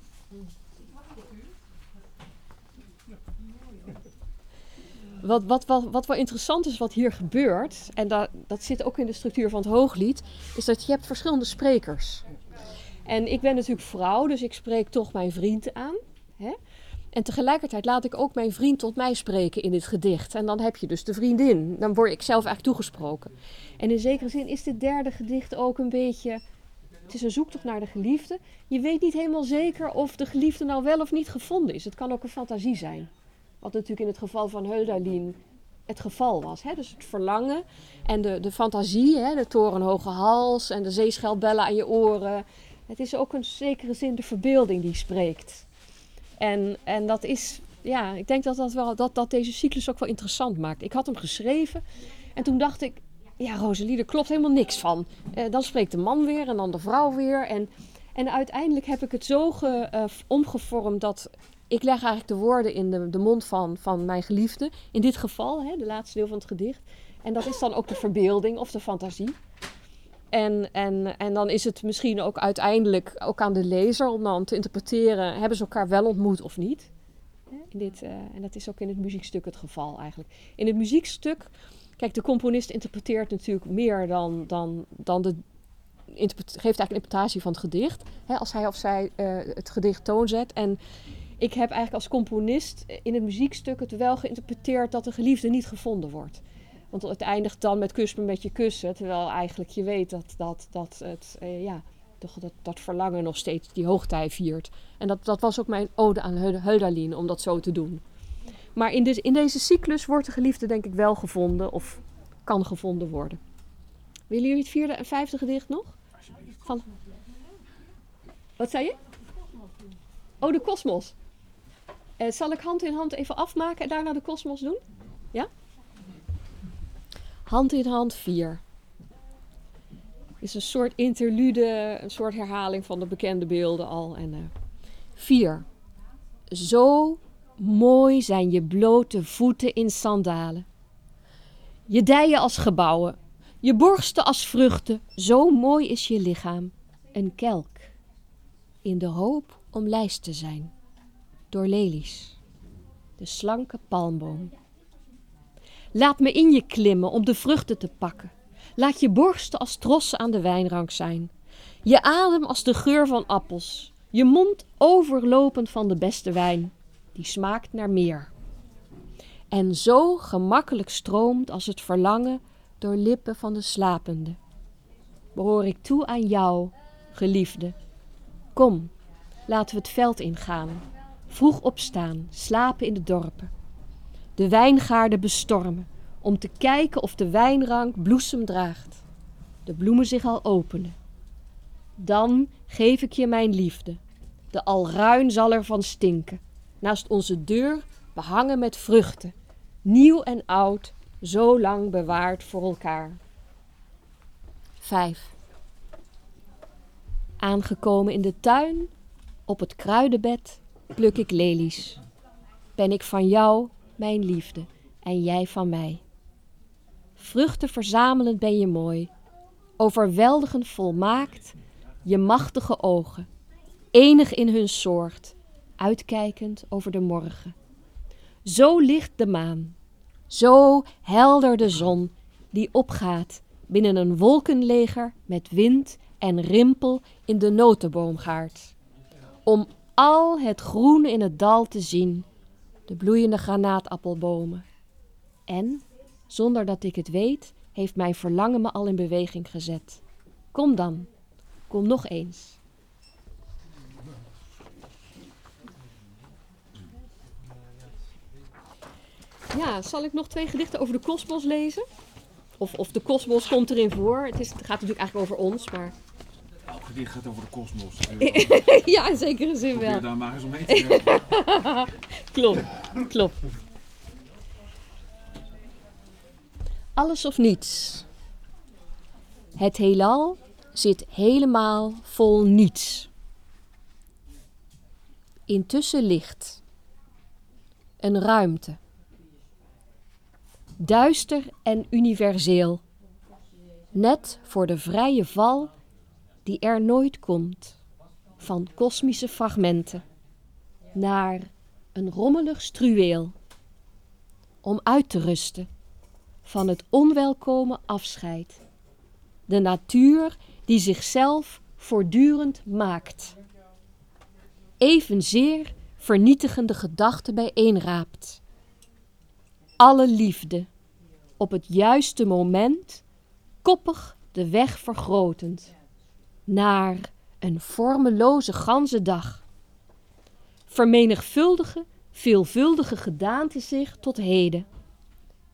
Wat, wat, wat, wat wel interessant is wat hier gebeurt, en dat, dat zit ook in de structuur van het Hooglied, is dat je hebt verschillende sprekers. En ik ben natuurlijk vrouw, dus ik spreek toch mijn vriend aan. Hè? En tegelijkertijd laat ik ook mijn vriend tot mij spreken in dit gedicht. En dan heb je dus de vriendin. Dan word ik zelf eigenlijk toegesproken. En in zekere zin is dit derde gedicht ook een beetje... Het is een zoektocht naar de geliefde. Je weet niet helemaal zeker of de geliefde nou wel of niet gevonden is. Het kan ook een fantasie zijn. Wat natuurlijk in het geval van Hölderlin het geval was. Hè? Dus het verlangen en de, de fantasie, hè? De torenhoge hals en de zeeschelpbellen aan je oren. Het is ook in zekere zin de verbeelding die spreekt. En, en dat is, ja, ik denk dat dat, wel, dat dat deze cyclus ook wel interessant maakt. Ik had hem geschreven en toen dacht ik, ja Rosalie, er klopt helemaal niks van. Eh, dan spreekt de man weer en dan de vrouw weer. En, en uiteindelijk heb ik het zo ge, uh, omgevormd dat... Ik leg eigenlijk de woorden in de, de mond van, van mijn geliefde. In dit geval, hè, de laatste deel van het gedicht. En dat is dan ook de verbeelding of de fantasie. En, en, en dan is het misschien ook uiteindelijk ook aan de lezer om dan te interpreteren... hebben ze elkaar wel ontmoet of niet? In dit, uh, en dat is ook in het muziekstuk het geval eigenlijk. In het muziekstuk... Kijk, de componist interpreteert natuurlijk meer dan, dan, dan de... Interpre- geeft eigenlijk een interpretatie van het gedicht. Hè, als hij of zij uh, het gedicht toonzet en... Ik heb eigenlijk als componist in het muziekstuk het wel geïnterpreteerd dat de geliefde niet gevonden wordt. Want het eindigt dan met kus me met je kussen. Terwijl eigenlijk je weet dat, dat, dat, het, eh, ja, dat, dat verlangen nog steeds die hoogtij viert. En dat, dat was ook mijn ode aan Hölderlin om dat zo te doen. Maar in, de, in deze cyclus wordt de geliefde denk ik wel gevonden of kan gevonden worden. Willen jullie het vierde en vijfde gedicht nog? Van... Wat zei je? Oh, de kosmos. Uh, zal ik hand in hand even afmaken en daarna de kosmos doen? Ja? Hand in hand vier. Is een soort interlude, een soort herhaling van de bekende beelden al. En, uh, vier. Zo mooi zijn je blote voeten in sandalen. Je dijen als gebouwen, je borsten als vruchten, zo mooi is je lichaam. Een kelk, in de hoop omlijst te zijn, door lelies, de slanke palmboom. Laat me in je klimmen om de vruchten te pakken. Laat je borsten als trossen aan de wijnrank zijn. Je adem als de geur van appels. Je mond overlopend van de beste wijn. Die smaakt naar meer. En zo gemakkelijk stroomt als het verlangen door lippen van de slapende. Behoor ik toe aan jou, geliefde. Kom, laten we het veld ingaan. Vroeg opstaan, slapen in de dorpen. De wijngaarden bestormen, om te kijken of de wijnrank bloesem draagt. De bloemen zich al openen. Dan geef ik je mijn liefde. De alruin zal ervan stinken. Naast onze deur behangen met vruchten. Nieuw en oud, zo lang bewaard voor elkaar. vijf. Aangekomen in de tuin, op het kruidenbed, pluk ik lelies. Ben ik van jou, mijn liefde, en jij van mij. Vruchten verzamelend ben je mooi, overweldigend volmaakt, je machtige ogen, enig in hun soort, uitkijkend over de morgen. Zo licht de maan, zo helder de zon, die opgaat binnen een wolkenleger met wind en rimpel in de notenboomgaard. Om al het groen in het dal te zien, de bloeiende granaatappelbomen. En, zonder dat ik het weet, heeft mijn verlangen me al in beweging gezet. Kom dan, kom nog eens. Ja, zal ik nog twee gedichten over de kosmos lezen? Of, of de kosmos komt erin voor. Het, is, het gaat natuurlijk eigenlijk over ons, maar... Elk gedicht gaat over de kosmos. Ja, in zekere zin wel. Probeer daar maar eens omheen te werken. Klopt, klopt. Alles of niets. Het heelal zit helemaal vol niets. Intussen licht. Een ruimte. Duister en universeel. Net voor de vrije val die er nooit komt. Van kosmische fragmenten. Naar een rommelig struweel. Om uit te rusten. Van het onwelkome afscheid. De natuur die zichzelf voortdurend maakt. Evenzeer vernietigende gedachten bijeenraapt. Alle liefde, op het juiste moment, koppig de weg vergrotend. Naar een vormeloze ganse dag. Vermenigvuldigen, veelvuldige gedaante zich tot heden.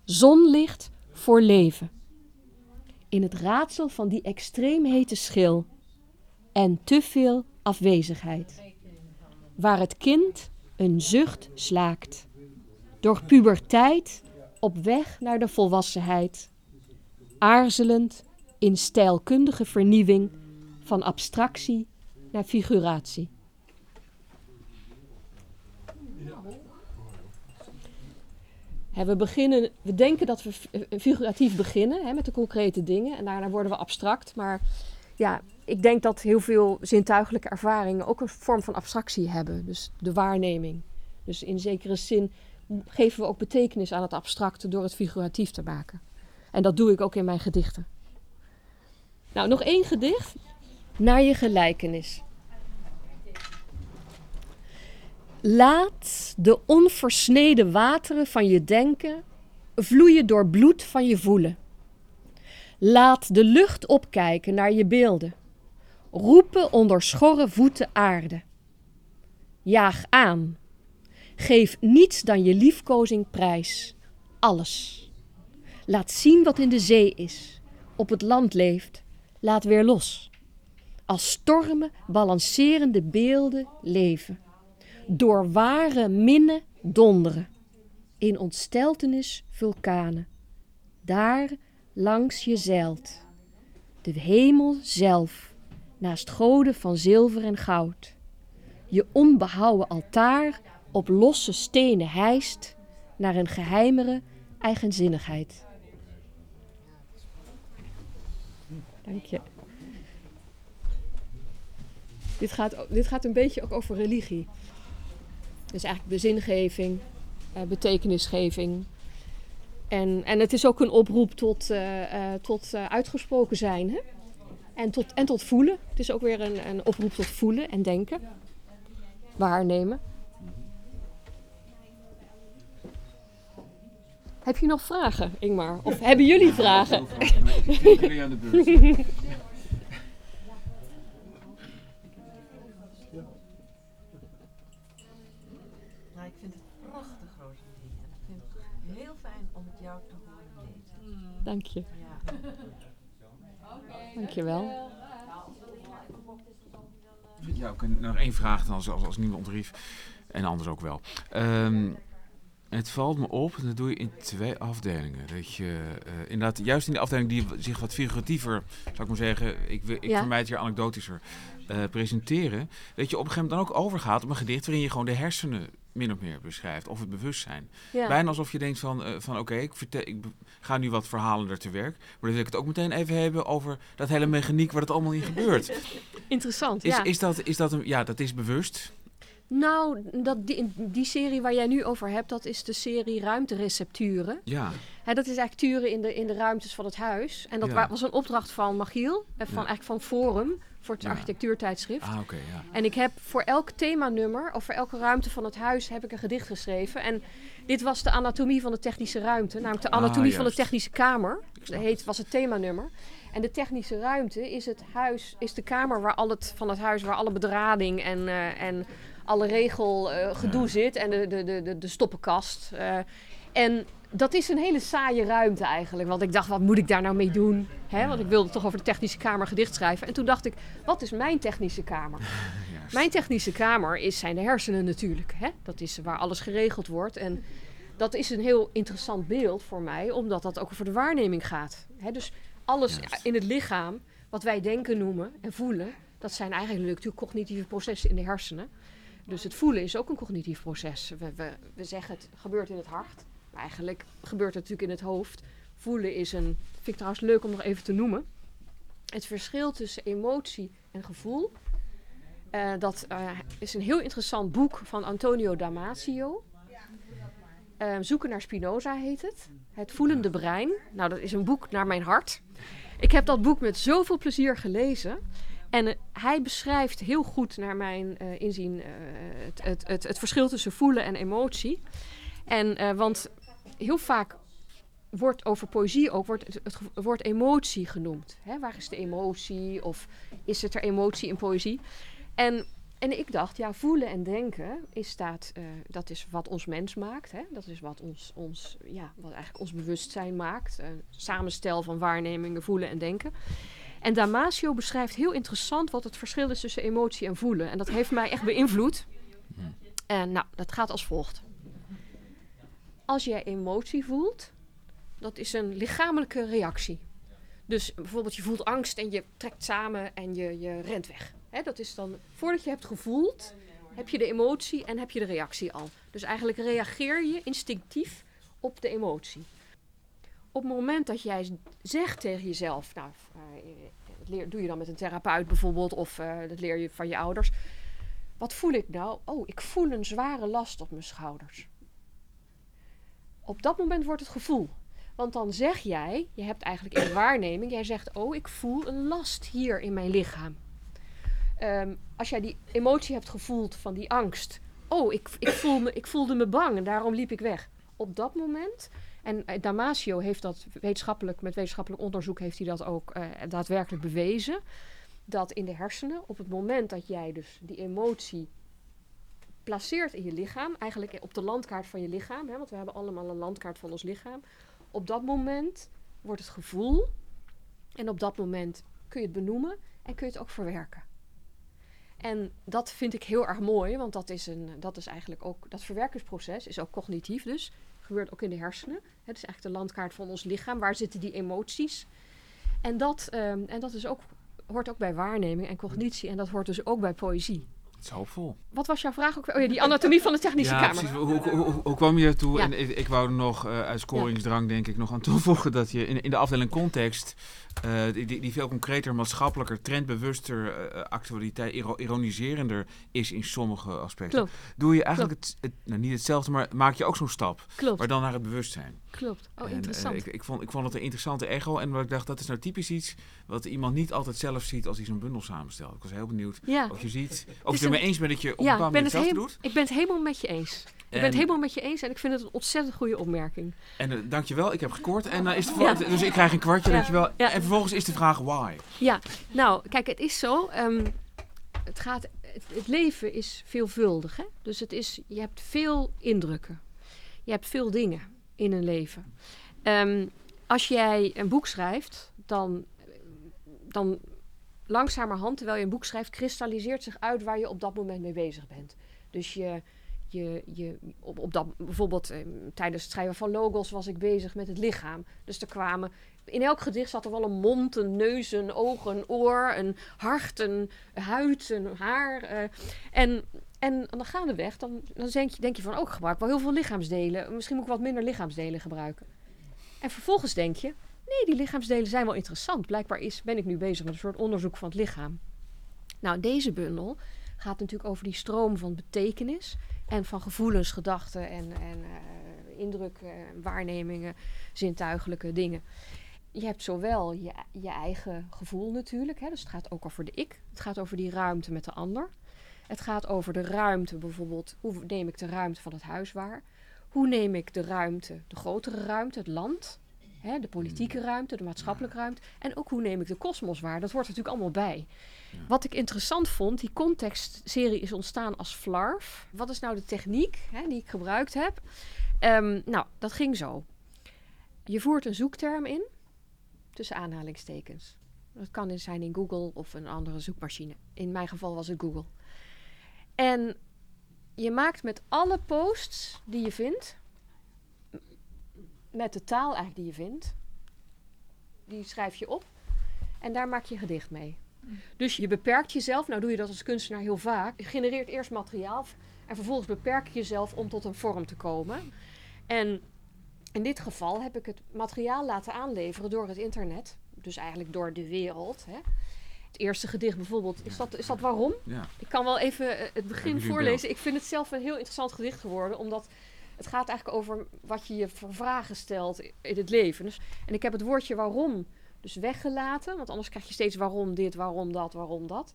Zonlicht voor leven. In het raadsel van die extreem hete schil. En te veel afwezigheid. Waar het kind een zucht slaakt. Door puberteit op weg naar de volwassenheid. Aarzelend in stijlkundige vernieuwing van abstractie naar figuratie. We, beginnen, we denken dat we figuratief beginnen hè, met de concrete dingen. En daarna worden we abstract. Maar ja, ik denk dat heel veel zintuiglijke ervaringen ook een vorm van abstractie hebben. Dus de waarneming. Dus in zekere zin geven we ook betekenis aan het abstracte door het figuratief te maken. En dat doe ik ook in mijn gedichten. Nou, nog één gedicht. Naar je gelijkenis. Laat de onversneden wateren van je denken vloeien door bloed van je voelen. Laat de lucht opkijken naar je beelden. Roepen onder schorre voeten aarde. Jaag aan. Geef niets dan je liefkozing prijs. Alles. Laat zien wat in de zee is. Op het land leeft. Laat weer los. Als stormen balancerende beelden leven. Door ware minnen donderen. In ontsteltenis vulkanen. Daar langs je zeilt. De hemel zelf. Naast goden van zilver en goud. Je onbehouwen altaar op losse stenen hijst. Naar een geheimere eigenzinnigheid. Dank je. Dit gaat, dit gaat een beetje ook over religie. Dus eigenlijk bezingeving, betekenisgeving. En, en het is ook een oproep tot, uh, uh, tot uh, uitgesproken zijn. Hè? En, tot, en tot voelen. Het is ook weer een, een oproep tot voelen en denken. Waarnemen. Heb je nog vragen, Ingmar? Of hebben jullie vragen? Ik ben aan de beurt. Dank je. Ja. Dank je wel. Ja, nog één vraag dan, als, als niemand ontrief. En anders ook wel. Um, het valt me op, en dat doe je in twee afdelingen. Dat je, uh, inderdaad, juist in de afdeling die zich wat figuratiever, zou ik maar zeggen, ik, ik ja. vermijd hier anekdotischer, uh, presenteren. Dat je op een gegeven moment dan ook overgaat op een gedicht waarin je gewoon de hersenen min of meer beschrijft, of het bewustzijn. Ja. Bijna alsof je denkt van, uh, van oké, okay, ik, ik ga nu wat verhalender te werk, maar dan wil ik het ook meteen even hebben over dat hele mechaniek waar het allemaal in gebeurt. Interessant, is, ja. Is dat, is dat een, ja, dat is bewust? Nou, dat, die, die serie waar jij nu over hebt, dat is de serie Ruimterecepturen. Ja. Hè, dat is eigenlijk turen in de, in de ruimtes van het huis. En dat ja. was een opdracht van Magiel, en van, ja. eigenlijk van Forum, voor het ja. architectuurtijdschrift. Ah, okay, ja. En ik heb voor elk themanummer of voor elke ruimte van het huis heb ik een gedicht geschreven. En dit was de anatomie van de technische ruimte, namelijk de anatomie ah, van de technische kamer. Dat heet, was het themanummer. En de technische ruimte is het huis, is de kamer waar al het, van het huis waar alle bedrading en, uh, en alle regelgedoe uh, ja. zit en de, de, de, de stoppenkast. Uh, en dat is een hele saaie ruimte eigenlijk. Want ik dacht, wat moet ik daar nou mee doen? Hè? Want ik wilde toch over de technische kamer gedicht schrijven. En toen dacht ik, wat is mijn technische kamer? Yes. Mijn technische kamer is, zijn de hersenen natuurlijk. Hè? Dat is waar alles geregeld wordt. En dat is een heel interessant beeld voor mij. Omdat dat ook over de waarneming gaat. Hè? Dus alles yes. in het lichaam, wat wij denken noemen en voelen, dat zijn eigenlijk natuurlijk cognitieve processen in de hersenen. Dus het voelen is ook een cognitief proces. We, we, we zeggen het gebeurt in het hart. Maar eigenlijk gebeurt het natuurlijk in het hoofd. Voelen is een, vind ik trouwens leuk om nog even te noemen. Het verschil tussen emotie en gevoel. Uh, dat uh, is een heel interessant boek van Antonio Damasio. Uh, Zoeken naar Spinoza heet het. Het voelende brein. Nou, dat is een boek naar mijn hart. Ik heb dat boek met zoveel plezier gelezen. En uh, hij beschrijft heel goed naar mijn uh, inzien uh, het, het, het, het verschil tussen voelen en emotie. En, uh, want heel vaak wordt over poëzie ook wordt het, het, het woord emotie genoemd. Hè? Waar is de emotie? Of is het er emotie in poëzie? En, en ik dacht, ja, voelen en denken is dat, uh, dat is wat ons mens maakt. Hè? Dat is wat ons, ons, ja, wat eigenlijk ons bewustzijn maakt. Een samenstel van waarnemingen, voelen en denken. En Damasio beschrijft heel interessant wat het verschil is tussen emotie en voelen. En dat heeft mij echt beïnvloed. Ja. En nou, dat gaat als volgt. Als jij emotie voelt, dat is een lichamelijke reactie. Dus bijvoorbeeld je voelt angst en je trekt samen en je, je rent weg. Hè, dat is dan, voordat je hebt gevoeld, heb je de emotie en heb je de reactie al. Dus eigenlijk reageer je instinctief op de emotie. Op het moment dat jij zegt tegen jezelf, nou, dat leer, doe je dan met een therapeut bijvoorbeeld, of uh, dat leer je van je ouders. Wat voel ik nou? Oh, ik voel een zware last op mijn schouders. Op dat moment wordt het gevoel. Want dan zeg jij, je hebt eigenlijk in de waarneming, jij zegt, oh, ik voel een last hier in mijn lichaam. Um, als jij die emotie hebt gevoeld van die angst. Oh, ik, ik, voel me, ik voelde me bang en daarom liep ik weg. Op dat moment, en Damasio heeft dat wetenschappelijk, met wetenschappelijk onderzoek heeft hij dat ook uh, daadwerkelijk bewezen. Dat in de hersenen, op het moment dat jij dus die emotie placeert in je lichaam, eigenlijk op de landkaart van je lichaam, hè, want we hebben allemaal een landkaart van ons lichaam. Op dat moment wordt het gevoel en op dat moment kun je het benoemen en kun je het ook verwerken. En dat vind ik heel erg mooi, want dat is, een, dat is eigenlijk ook, dat verwerkingsproces is ook cognitief dus, gebeurt ook in de hersenen. Het is eigenlijk de landkaart van ons lichaam, waar zitten die emoties? En dat, um, en dat is ook, hoort ook bij waarneming en cognitie en dat hoort dus ook bij poëzie. Het is hoopvol. Wat was jouw vraag ook weer? Oh ja, die anatomie van de technische ja, kamer. Precies. Hoe, hoe, hoe, hoe kwam je ertoe? Ja. En ik, ik wou er nog uh, uit scoringsdrang ja. denk ik nog aan toevoegen dat je in, in de afdeling context uh, die, die veel concreter, maatschappelijker, trendbewuster, uh, actualiteit, ironiserender is in sommige aspecten. Klopt. Doe je eigenlijk het, het, nou, niet hetzelfde, maar maak je ook zo'n stap. Klopt. Maar dan naar het bewustzijn. Klopt. Oh, en, interessant. Uh, ik, ik, vond, ik vond het een interessante echo en ik dacht dat is nou typisch iets wat iemand niet altijd zelf ziet als hij zo'n bundel samenstelt. Ik was heel benieuwd ja. wat je ziet. Ook dus mee eens ben dat je op een ja, ben het zelf heem, doet. Ik ben het helemaal met je eens. En ik ben het helemaal met je eens en ik vind het een ontzettend goede opmerking. En uh, dankjewel, ik heb gekoord. En, uh, is de ja. Dus ik krijg een kwartje, ja. dankjewel. Ja. En vervolgens is de vraag why. Ja, nou, kijk, het is zo. Um, het, gaat, het, het leven is veelvuldig. Hè? Dus het is, je hebt veel indrukken. Je hebt veel dingen in een leven. Um, als jij een boek schrijft, dan... dan langzamerhand, terwijl je een boek schrijft, kristalliseert zich uit waar je op dat moment mee bezig bent. Dus je, je, je, op, op dat, bijvoorbeeld eh, tijdens het schrijven van Logos was ik bezig met het lichaam. Dus er kwamen, in elk gedicht zat er wel een mond, een neus, een oog, een oor, een hart, een huid, een haar. Eh, en, en dan gaandeweg, dan, dan denk je, denk je van, ook oh, gebruik wel heel veel lichaamsdelen. Misschien moet ik wat minder lichaamsdelen gebruiken. En vervolgens denk je, nee, die lichaamsdelen zijn wel interessant. Blijkbaar is, ben ik nu bezig met een soort onderzoek van het lichaam. Nou, deze bundel gaat natuurlijk over die stroom van betekenis en van gevoelens, gedachten en, en uh, indrukken, waarnemingen, zintuigelijke dingen. Je hebt zowel je, je eigen gevoel natuurlijk, hè, dus het gaat ook over de ik. Het gaat over die ruimte met de ander. Het gaat over de ruimte bijvoorbeeld, hoe neem ik de ruimte van het huis waar? Hoe neem ik de ruimte, de grotere ruimte, het land? Hè, de politieke ruimte, de maatschappelijke ja. ruimte. En ook hoe neem ik de kosmos waar. Dat hoort natuurlijk allemaal bij. Ja. Wat ik interessant vond, die contextserie is ontstaan als flarf. Wat is nou de techniek hè, die ik gebruikt heb? Um, nou, dat ging zo. Je voert een zoekterm in, tussen aanhalingstekens. Dat kan zijn in Google of een andere zoekmachine. In mijn geval was het Google. En je maakt met alle posts die je vindt, met de taal eigenlijk die je vindt, die schrijf je op en daar maak je een gedicht mee. Mm. Dus je beperkt jezelf, nou doe je dat als kunstenaar heel vaak, je genereert eerst materiaal en vervolgens beperk je jezelf om tot een vorm te komen. En in dit geval heb ik het materiaal laten aanleveren door het internet, dus eigenlijk door de wereld, hè. Het eerste gedicht bijvoorbeeld, is dat, is dat waarom? Ja. Ik kan wel even uh, het begin voorlezen. Ik vind het zelf een heel interessant gedicht geworden, omdat het gaat eigenlijk over wat je je voor vragen stelt in het leven. Dus, en ik heb het woordje waarom dus weggelaten. Want anders krijg je steeds waarom dit, waarom dat, waarom dat.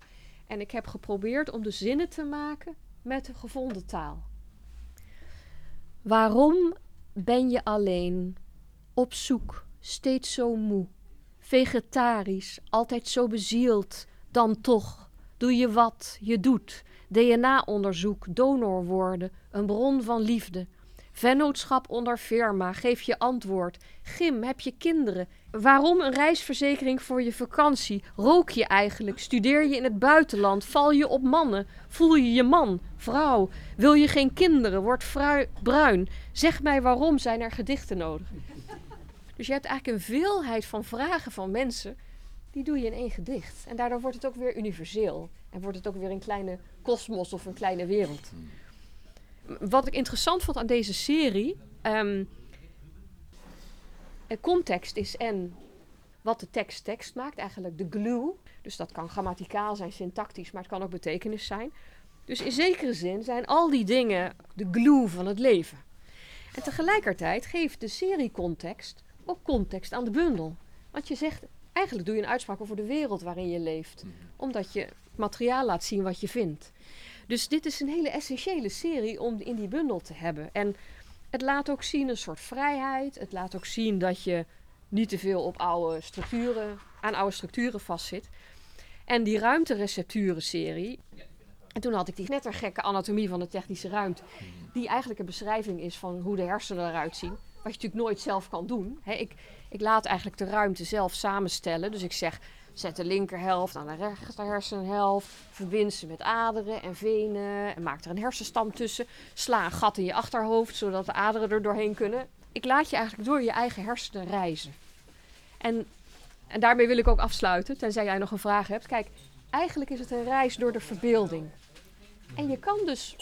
En ik heb geprobeerd om de zinnen te maken met de gevonden taal. Waarom ben je alleen, op zoek, steeds zo moe, vegetarisch, altijd zo bezield, dan toch, doe je wat je doet. D N A-onderzoek, donor worden, een bron van liefde. Vennootschap onder firma, geef je antwoord. Gym, heb je kinderen? Waarom een reisverzekering voor je vakantie? Rook je eigenlijk? Studeer je in het buitenland? Val je op mannen? Voel je je man? Vrouw? Wil je geen kinderen? Word vrui- bruin? Zeg mij waarom zijn er gedichten nodig? Dus je hebt eigenlijk een veelheid van vragen van mensen, die doe je in één gedicht. En daardoor wordt het ook weer universeel. En wordt het ook weer een kleine kosmos of een kleine wereld. Wat ik interessant vond aan deze serie, um, context is en wat de tekst tekst maakt, eigenlijk de glue. Dus dat kan grammaticaal zijn, syntactisch, maar het kan ook betekenis zijn. Dus in zekere zin zijn al die dingen de glue van het leven. En tegelijkertijd geeft de serie context ook context aan de bundel. Want je zegt, eigenlijk doe je een uitspraak over de wereld waarin je leeft. Omdat je materiaal laat zien wat je vindt. Dus dit is een hele essentiële serie om in die bundel te hebben. En het laat ook zien een soort vrijheid. Het laat ook zien dat je niet te veel op oude structuren, aan oude structuren vastzit. En die ruimterecepturen-serie. En toen had ik die knettergekke anatomie van de technische ruimte. Die eigenlijk een beschrijving is van hoe de hersenen eruit zien. Wat je natuurlijk nooit zelf kan doen. He, ik, ik laat eigenlijk de ruimte zelf samenstellen. Dus ik zeg, zet de linkerhelft aan de rechterhersenhelft. Verbind ze met aderen en venen. En maak er een hersenstam tussen. Sla een gat in je achterhoofd, zodat de aderen er doorheen kunnen. Ik laat je eigenlijk door je eigen hersenen reizen. En, en daarmee wil ik ook afsluiten, tenzij jij nog een vraag hebt. Kijk, eigenlijk is het een reis door de verbeelding. En je kan dus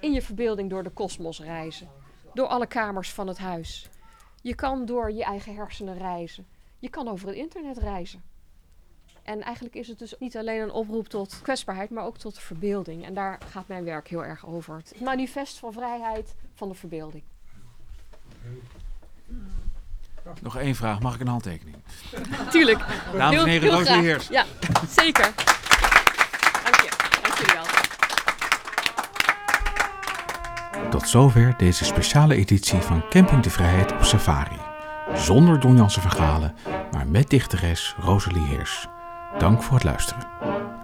in je verbeelding door de kosmos reizen. Door alle kamers van het huis. Je kan door je eigen hersenen reizen. Je kan over het internet reizen. En eigenlijk is het dus niet alleen een oproep tot kwetsbaarheid, maar ook tot verbeelding. En daar gaat mijn werk heel erg over. Het manifest van vrijheid van de verbeelding. Nog één vraag. Mag ik een handtekening? Tuurlijk. Dames en heren, Rosalie Heers. Ja, zeker. Dank je. Dank jullie wel. Tot zover deze speciale editie van Camping de Vrijheid op Safari. Zonder Jon Jansen van Galen, maar met dichteres Rosalie Heers. Dank voor het luisteren.